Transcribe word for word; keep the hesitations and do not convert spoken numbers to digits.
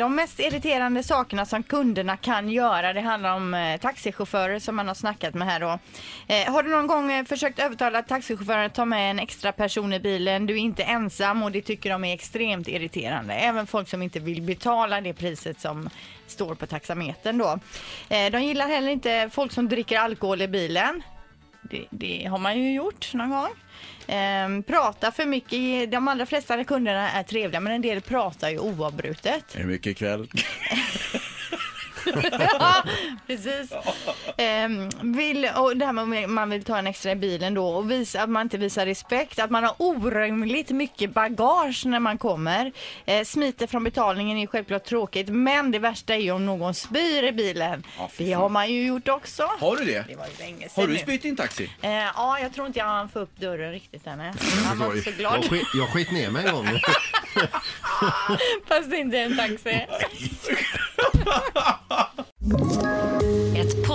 De mest irriterande sakerna som kunderna kan göra, det handlar om eh, taxichaufförer som man har snackat med här då. Eh, har du någon gång eh, försökt övertala taxichauffören att ta med en extra person i bilen? Du är inte ensam, och det tycker de är extremt irriterande. Även folk som inte vill betala det priset som står på taxametern då. Eh, de gillar heller inte folk som dricker alkohol i bilen. Det, det har man ju gjort någon gång. Ehm, prata för mycket. De allra flesta kunderna är trevliga, men en del pratar ju oavbrutet. Hur mycket kväll? Ja, precis. Ehm, vill, och det här med att man vill ta en extra i bilen då, och visa att man inte visar respekt, att man har orimligt mycket bagage när man kommer. Ehm, smiter från betalningen är självklart tråkigt, men det värsta är ju om någon spyr i bilen. Ja, det har man ju gjort också. Har du det? Det var ju länge sedan. Har du spyrt din taxi? Ehm, ja, jag tror inte jag hann få upp dörren riktigt ännu. Jag var så glad. Jag skit, jag skit ner mig en gång. Fast inte en taxi. Ett